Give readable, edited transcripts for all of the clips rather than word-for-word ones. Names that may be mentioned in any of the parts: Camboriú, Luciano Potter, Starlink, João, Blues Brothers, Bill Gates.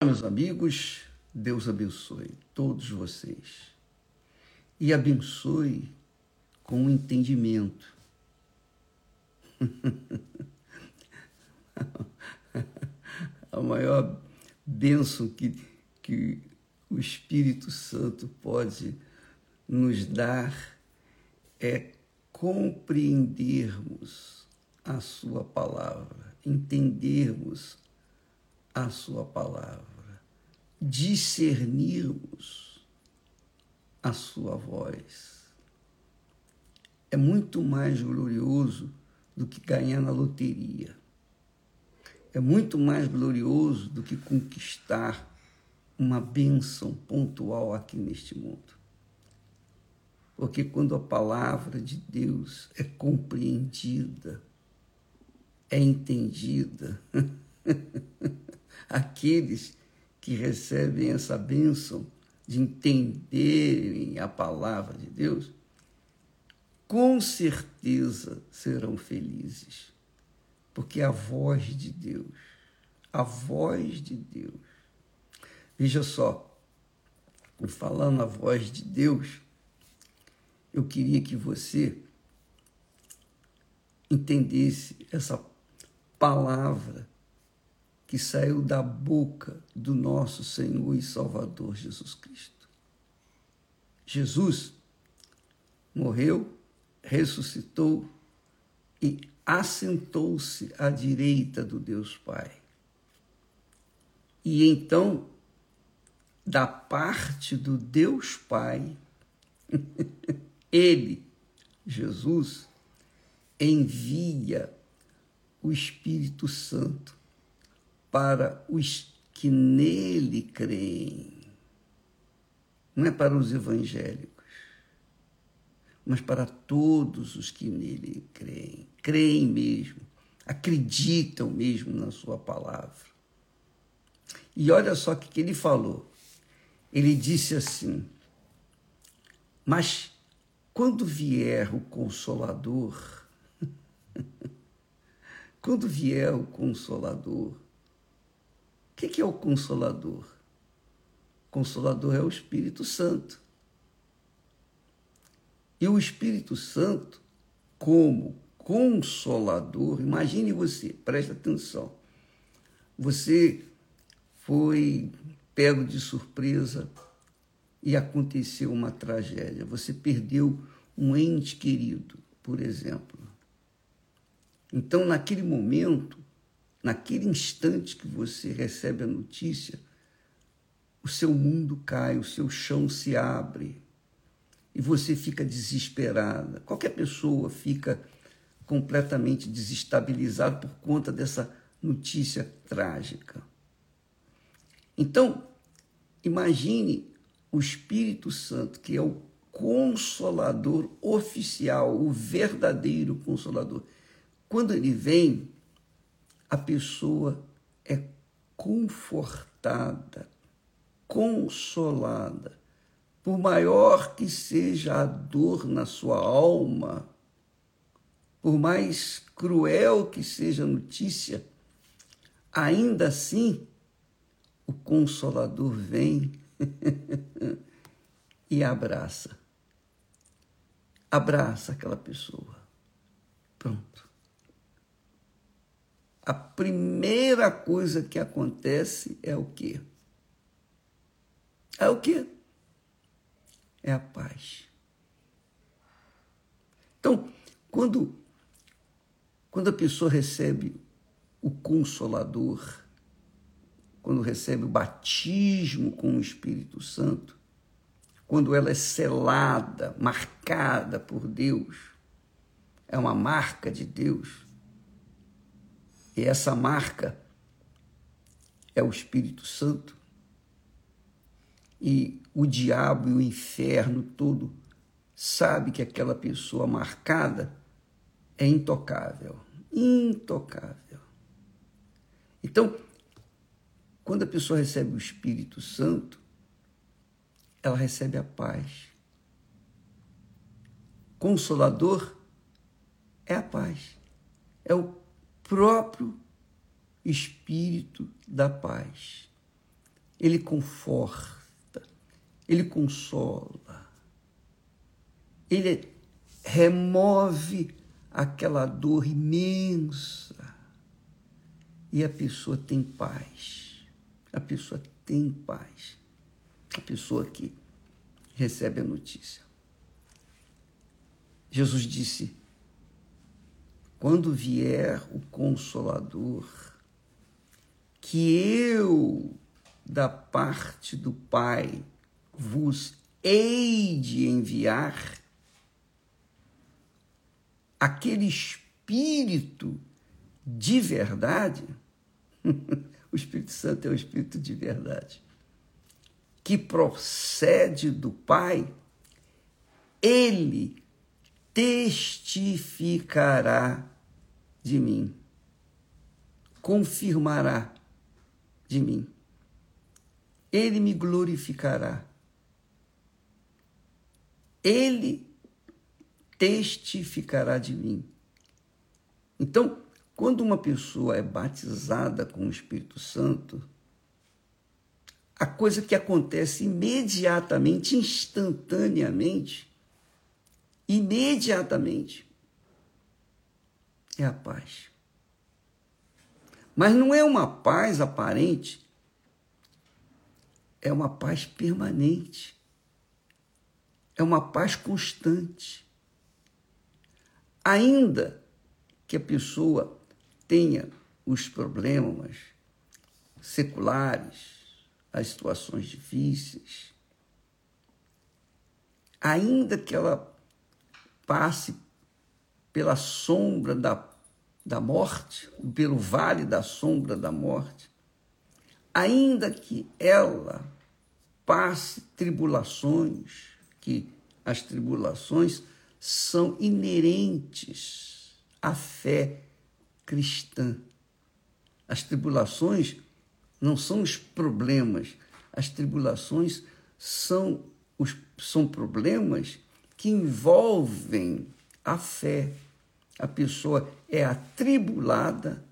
Meus amigos, Deus abençoe todos vocês e abençoe com o entendimento. A maior bênção que o Espírito Santo pode nos dar é compreendermos a sua palavra, entendermos a sua palavra, discernirmos a sua voz. É muito mais glorioso do que ganhar na loteria. É muito mais glorioso do que conquistar uma bênção pontual aqui neste mundo. Porque quando a palavra de Deus é compreendida, é entendida, aqueles que recebem essa bênção de entenderem a palavra de Deus, com certeza serão felizes, porque a voz de Deus. Veja só, falando a voz de Deus, eu queria que você entendesse essa palavra que saiu da boca do nosso Senhor e Salvador Jesus Cristo. Jesus morreu, ressuscitou e assentou-se à direita do Deus Pai. E então, da parte do Deus Pai, ele, Jesus, envia o Espírito Santo para os que nele creem. Não é para os evangélicos, mas para todos os que nele creem. Creem mesmo, acreditam mesmo na sua palavra. E olha só o que ele falou. Ele disse assim: mas quando vier o Consolador, o que é o Consolador? O Consolador é o Espírito Santo. E o Espírito Santo, como Consolador, imagine você, preste atenção, você foi pego de surpresa e aconteceu uma tragédia. Você perdeu um ente querido, por exemplo. Então, naquele momento, naquele instante que você recebe a notícia, o seu mundo cai, o seu chão se abre e você fica desesperada. Qualquer pessoa fica completamente desestabilizada por conta dessa notícia trágica. Então, imagine o Espírito Santo, que é o Consolador oficial, o verdadeiro Consolador. Quando ele vem, a pessoa é confortada, consolada. Por maior que seja a dor na sua alma, por mais cruel que seja a notícia, ainda assim o Consolador vem e abraça. Abraça aquela pessoa. Pronto. A primeira coisa que acontece é o quê? É a paz. Então, quando a pessoa recebe o Consolador, quando recebe o batismo com o Espírito Santo, quando ela é selada, marcada por Deus, é uma marca de Deus, e essa marca é o Espírito Santo. E o diabo e o inferno todo sabe que aquela pessoa marcada é intocável. Intocável. Então, quando a pessoa recebe o Espírito Santo, ela recebe a paz. Consolador é a paz. É o próprio Espírito da paz. ele conforta, ele consola, ele remove aquela dor imensa e a pessoa tem paz, a pessoa tem paz, a pessoa que recebe a notícia. Jesus disse, quando vier o Consolador, que eu, da parte do Pai, vos hei de enviar, aquele Espírito de verdade, o Espírito Santo é o Espírito de verdade, que procede do Pai, ele testificará de mim, confirmará de mim, ele me glorificará, ele testificará de mim. Então, quando uma pessoa é batizada com o Espírito Santo, a coisa que acontece imediatamente, instantaneamente, é a paz. Mas não é uma paz aparente, é uma paz permanente, é uma paz constante. Ainda que a pessoa tenha os problemas seculares, as situações difíceis, ainda que ela passe pela sombra da morte, pelo vale da sombra da morte, ainda que ela passe tribulações, que as tribulações são inerentes a fé cristã. As tribulações não são os problemas, as tribulações são problemas que envolvem a fé. A pessoa é atribulada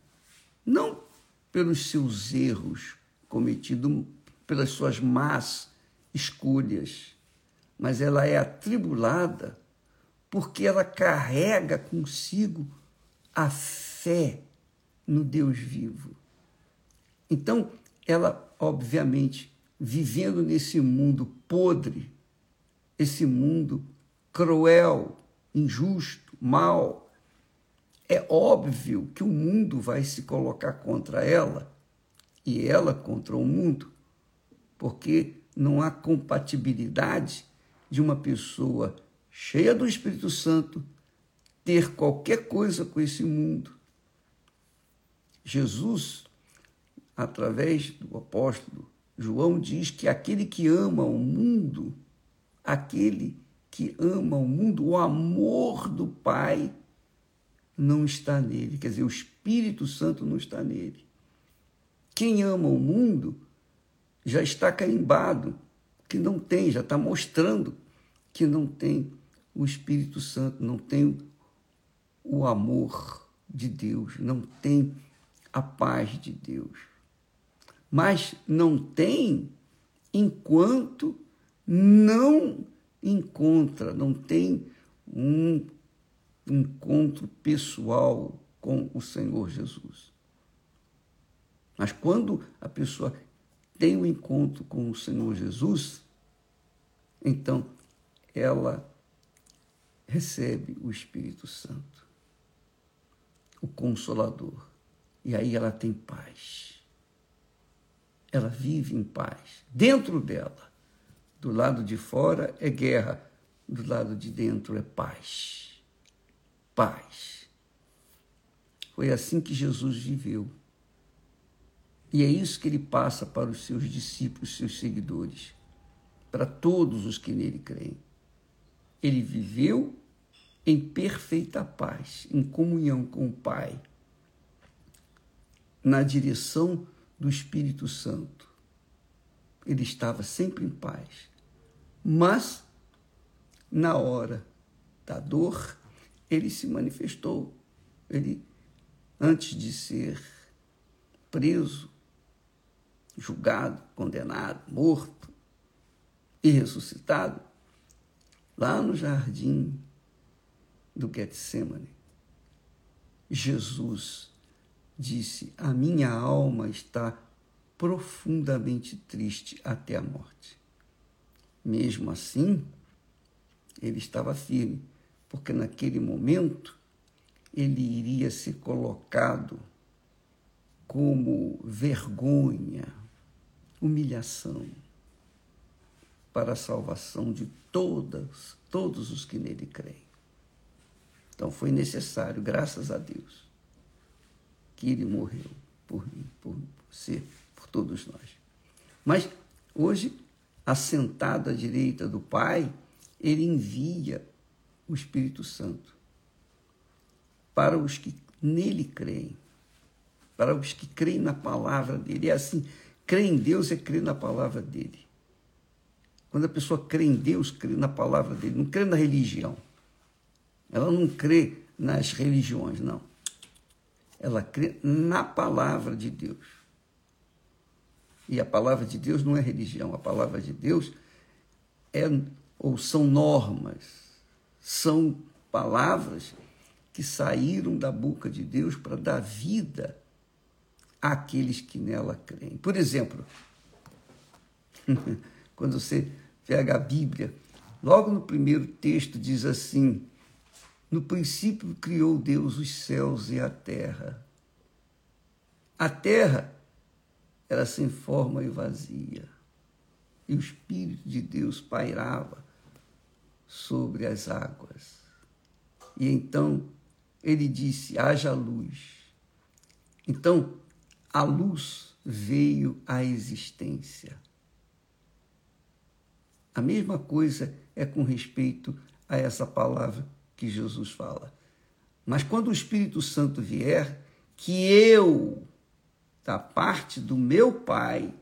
não pelos seus erros cometidos, pelas suas más escolhas, mas ela é atribulada porque ela carrega consigo a fé no Deus vivo. Então, ela, obviamente, vivendo nesse mundo podre, esse mundo cruel, injusto, mau, é óbvio que o mundo vai se colocar contra ela e ela contra o mundo, porque não há compatibilidade de uma pessoa cheia do Espírito Santo ter qualquer coisa com esse mundo. Jesus, através do apóstolo João, diz que aquele que ama o mundo, o amor do Pai não está nele, quer dizer, o Espírito Santo não está nele. Quem ama o mundo já está carimbado, que não tem, já está mostrando que não tem o Espírito Santo, não tem o amor de Deus, não tem a paz de Deus. Mas não tem enquanto não encontra, não tem um encontro pessoal com o Senhor Jesus. Mas quando a pessoa tem um encontro com o Senhor Jesus, então ela recebe o Espírito Santo, o Consolador, e aí ela tem paz. Ela vive em paz. Dentro dela, do lado de fora é guerra, do lado de dentro é paz. Paz. Foi assim que Jesus viveu. E é isso que ele passa para os seus discípulos, seus seguidores, para todos os que nele creem. Ele viveu em perfeita paz, em comunhão com o Pai, na direção do Espírito Santo. Ele estava sempre em paz, mas na hora da dor, ele se manifestou. Ele, antes de ser preso, julgado, condenado, morto e ressuscitado, lá no jardim do Getsêmane, Jesus disse: a minha alma está profundamente triste até a morte. Mesmo assim, ele estava firme, porque naquele momento ele iria ser colocado como vergonha, humilhação para a salvação de todos os que nele creem. Então foi necessário, graças a Deus, que ele morreu por mim, por você, por todos nós. Mas hoje, assentado à direita do Pai, ele envia o Espírito Santo para os que nele creem, para os que creem na palavra dele. É assim, crer em Deus é crer na palavra dele. Quando a pessoa crê em Deus, crê na palavra dele, não crê na religião. Ela não crê nas religiões, não. Ela crê na palavra de Deus. E a palavra de Deus não é religião. A palavra de Deus são normas, são palavras que saíram da boca de Deus para dar vida àqueles que nela creem. Por exemplo, quando você pega a Bíblia, logo no primeiro texto diz assim: no princípio criou Deus os céus e a terra. A terra era sem forma e vazia, e o Espírito de Deus pairava sobre as águas. E então ele disse: haja luz. Então a luz veio à existência. A mesma coisa é com respeito a essa palavra que Jesus fala. Mas quando o Espírito Santo vier, que eu, da parte do meu Pai,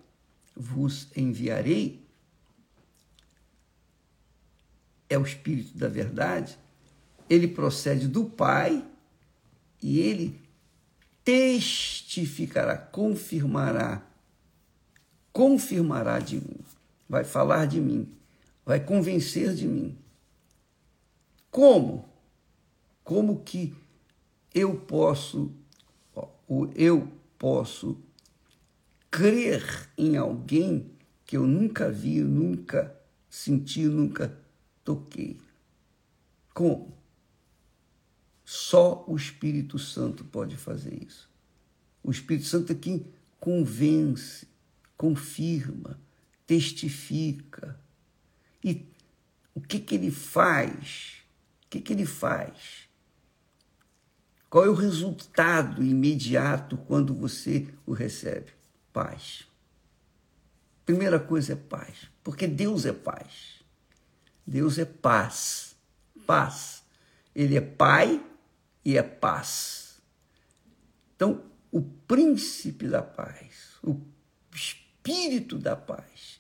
vos enviarei, é o Espírito da verdade, ele procede do Pai e ele testificará, confirmará de mim, vai falar de mim, vai convencer de mim. Como? Como que eu posso crer em alguém que eu nunca vi, nunca senti, nunca toquei? Como? Só o Espírito Santo pode fazer isso. O Espírito Santo é quem convence, confirma, testifica. E o que ele faz? Qual é o resultado imediato quando você o recebe? Paz. Primeira coisa é paz, porque Deus é paz. Deus é paz. Paz. Ele é Pai e é paz. Então, o príncipe da paz, o Espírito da paz,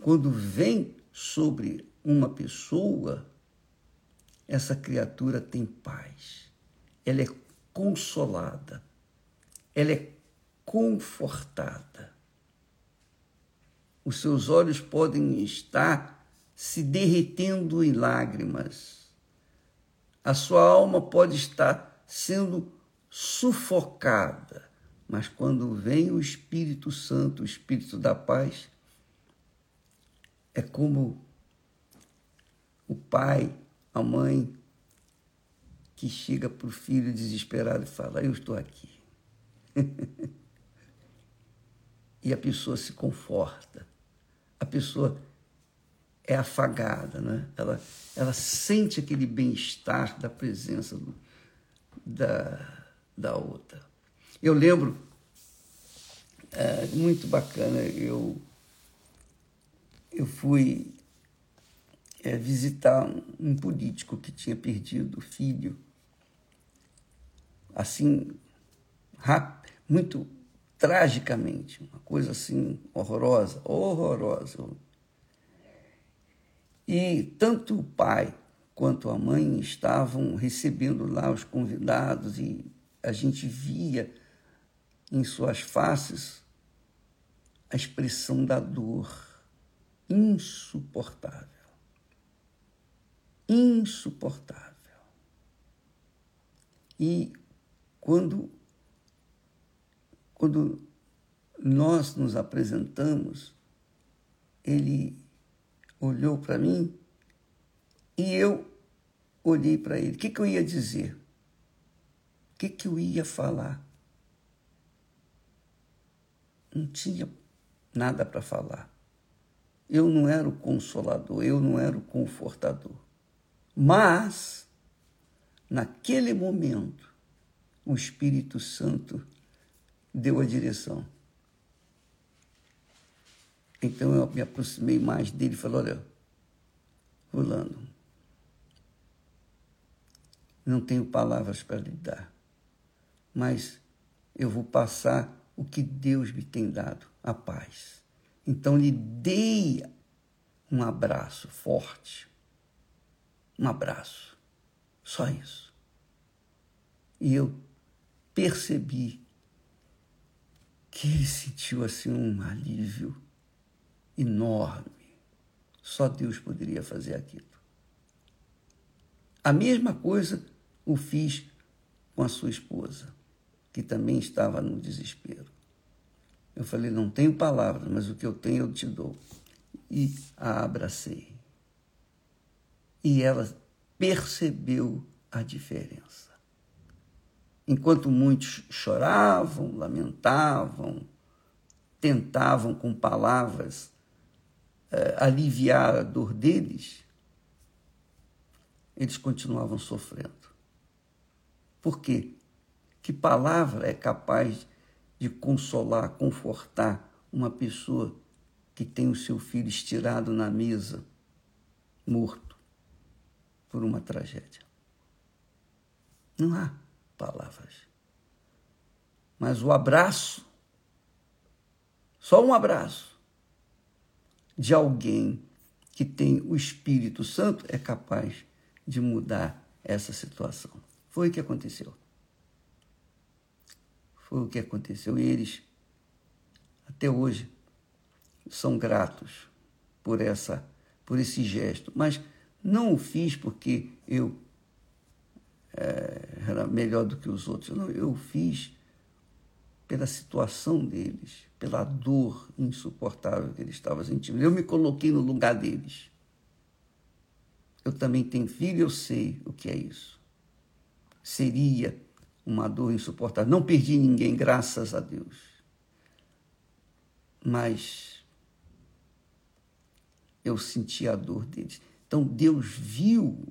quando vem sobre uma pessoa, essa criatura tem paz. Ela é consolada. Ela é confortada. Os seus olhos podem estar se derretendo em lágrimas. A sua alma pode estar sendo sufocada. Mas quando vem o Espírito Santo, o Espírito da paz, é como o Pai, a mãe que chega para o filho desesperado e fala: eu estou aqui. E a pessoa se conforta. A pessoa é afagada, né? Ela sente aquele bem-estar da presença da outra. Eu lembro, muito bacana, eu fui visitar um político que tinha perdido o filho, assim, rápido, muito tragicamente, uma coisa assim horrorosa. E tanto o pai quanto a mãe estavam recebendo lá os convidados e a gente via em suas faces a expressão da dor insuportável. Insuportável. E quando nós nos apresentamos, ele olhou para mim e eu olhei para ele. O que eu ia dizer? O que eu ia falar? Não tinha nada para falar. Eu não era o consolador, eu não era o confortador. Mas, naquele momento, o Espírito Santo deu a direção. Então eu me aproximei mais dele e falei, olha, fulano, não tenho palavras para lhe dar, mas eu vou passar o que Deus me tem dado, a paz. Então lhe dei um abraço forte, um abraço, só isso. E eu percebi que ele sentiu assim um alívio enorme. Só Deus poderia fazer aquilo. A mesma coisa o fiz com a sua esposa, que também estava no desespero. Eu falei, não tenho palavras, mas o que eu tenho eu te dou. E a abracei. E ela percebeu a diferença. Enquanto muitos choravam, lamentavam, tentavam com palavras aliviar a dor deles, eles continuavam sofrendo. Por quê? Que palavra é capaz de consolar, confortar uma pessoa que tem o seu filho estirado na mesa, morto por uma tragédia? Não há palavras. Mas o abraço, só um abraço de alguém que tem o Espírito Santo é capaz de mudar essa situação. Foi o que aconteceu. Foi o que aconteceu. E eles, até hoje, são gratos por esse gesto. Mas não o fiz porque eu era melhor do que os outros. Não, eu fiz pela situação deles, pela dor insuportável que eles estavam sentindo. Eu me coloquei no lugar deles. Eu também tenho filho, eu sei o que é isso. Seria uma dor insuportável. Não perdi ninguém, graças a Deus. Mas eu senti a dor deles. Então Deus viu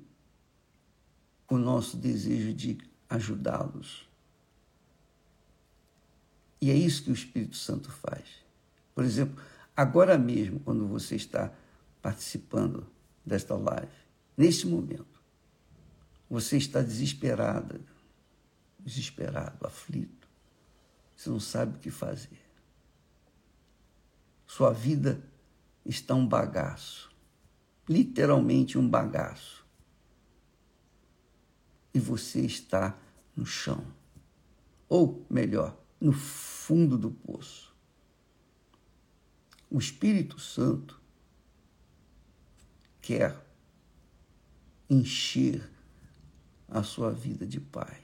o nosso desejo de ajudá-los. E é isso que o Espírito Santo faz. Por exemplo, agora mesmo, quando você está participando desta live, neste momento, você está desesperada, desesperado, aflito. Você não sabe o que fazer. Sua vida está um bagaço, literalmente um bagaço. E você está no chão, ou melhor, no fundo do poço. O Espírito Santo quer encher a sua vida de paz,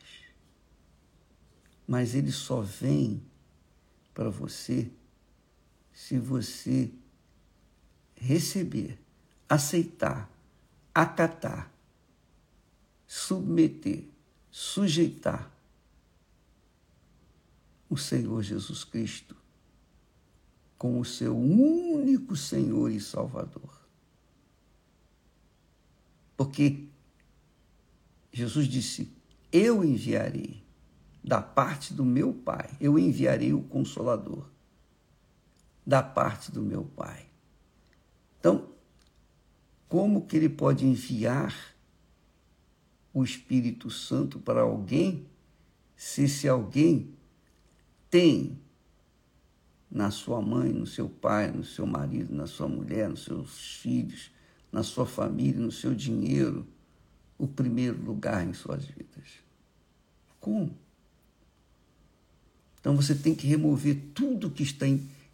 mas ele só vem para você se você receber, aceitar, acatar, submeter, sujeitar o Senhor Jesus Cristo como o seu único Senhor e Salvador. Porque Jesus disse, eu enviarei da parte do meu Pai, eu enviarei o Consolador da parte do meu Pai. Então, como que ele pode enviar o Espírito Santo para alguém se esse alguém tem na sua mãe, no seu pai, no seu marido, na sua mulher, nos seus filhos, na sua família, no seu dinheiro, o primeiro lugar em suas vidas? Como? Então você tem que remover tudo que está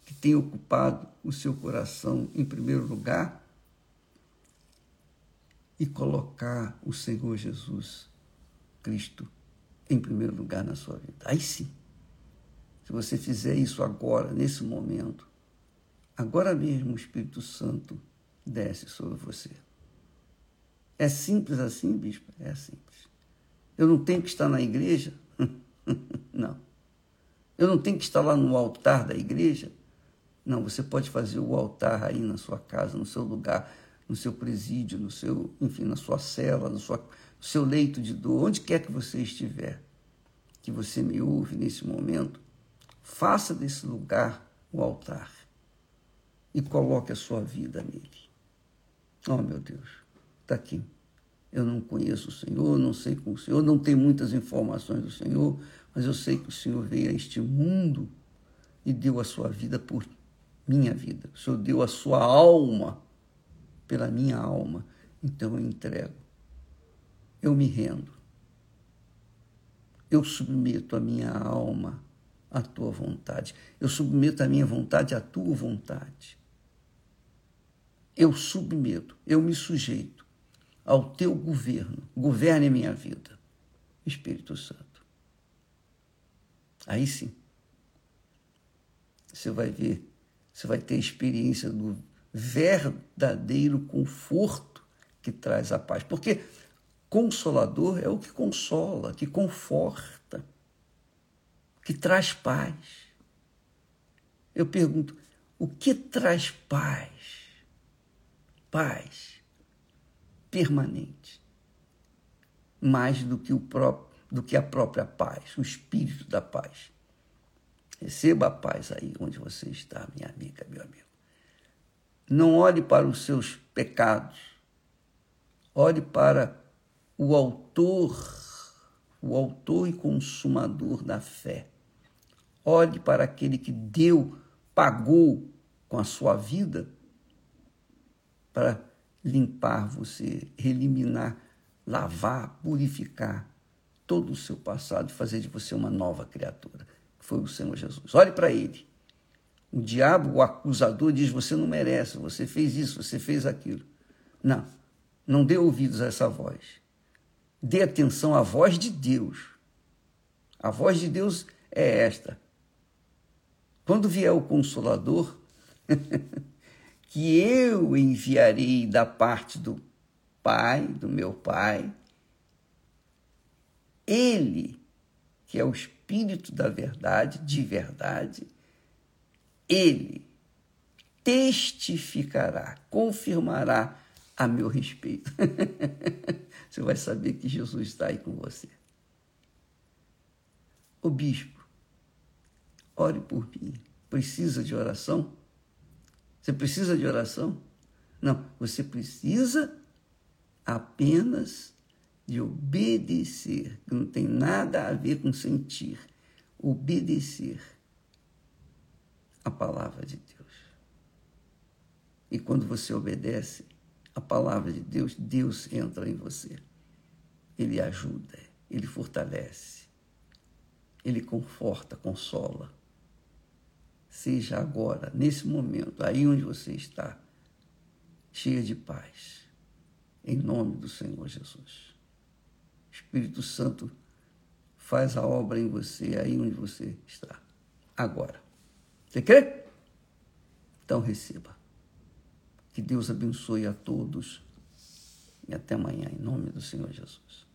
que tem ocupado o seu coração em primeiro lugar e colocar o Senhor Jesus Cristo em primeiro lugar na sua vida. Aí sim, se você fizer isso agora, nesse momento, agora mesmo o Espírito Santo desce sobre você. É simples assim, bispo? É simples. Eu não tenho que estar na igreja? Não. Eu não tenho que estar lá no altar da igreja? Não, você pode fazer o altar aí na sua casa, no seu lugar, no seu presídio, no seu, enfim, na sua cela, no seu leito de dor, onde quer que você estiver, que você me ouve nesse momento, faça desse lugar o altar e coloque a sua vida nele. Oh, meu Deus, está aqui. Eu não conheço o Senhor, não sei como o Senhor, não tenho muitas informações do Senhor, mas eu sei que o Senhor veio a este mundo e deu a sua vida por minha vida. O Senhor deu a sua alma pela minha alma. Então eu entrego, eu me rendo, eu submeto a minha alma à tua vontade, eu submeto a minha vontade à tua vontade. Eu submeto, eu me sujeito ao teu governo, governe a minha vida, Espírito Santo. Aí sim, você vai ver, você vai ter a experiência do verdadeiro conforto que traz a paz. Porque consolador é o que consola, que conforta, que traz paz. Eu pergunto, o que traz paz? Paz permanente, mais do que a própria paz, o espírito da paz. Receba a paz aí onde você está, minha amiga, meu amigo. Não olhe para os seus pecados, olhe para o autor e consumador da fé. Olhe para aquele que deu, pagou com a sua vida para limpar você, eliminar, lavar, purificar todo o seu passado e fazer de você uma nova criatura, que foi o Senhor Jesus. Olhe para ele. O diabo, o acusador, diz, você não merece, você fez isso, você fez aquilo. Não, não dê ouvidos a essa voz. Dê atenção à voz de Deus. A voz de Deus é esta. Quando vier o Consolador, que eu enviarei da parte do Pai, do meu Pai, ele, que é o Espírito da verdade, de verdade, ele testificará, confirmará a meu respeito. Você vai saber que Jesus está aí com você. Ô bispo, ore por mim. Precisa de oração? Você precisa de oração? Não, você precisa apenas de obedecer, que não tem nada a ver com sentir. Obedecer a palavra de Deus. E quando você obedece a palavra de Deus, Deus entra em você. Ele ajuda, ele fortalece, ele conforta, consola. Seja agora, nesse momento, aí onde você está, cheia de paz, em nome do Senhor Jesus. Espírito Santo, faz a obra em você, aí onde você está, agora. Você crê? Então receba. Que Deus abençoe a todos e até amanhã, em nome do Senhor Jesus.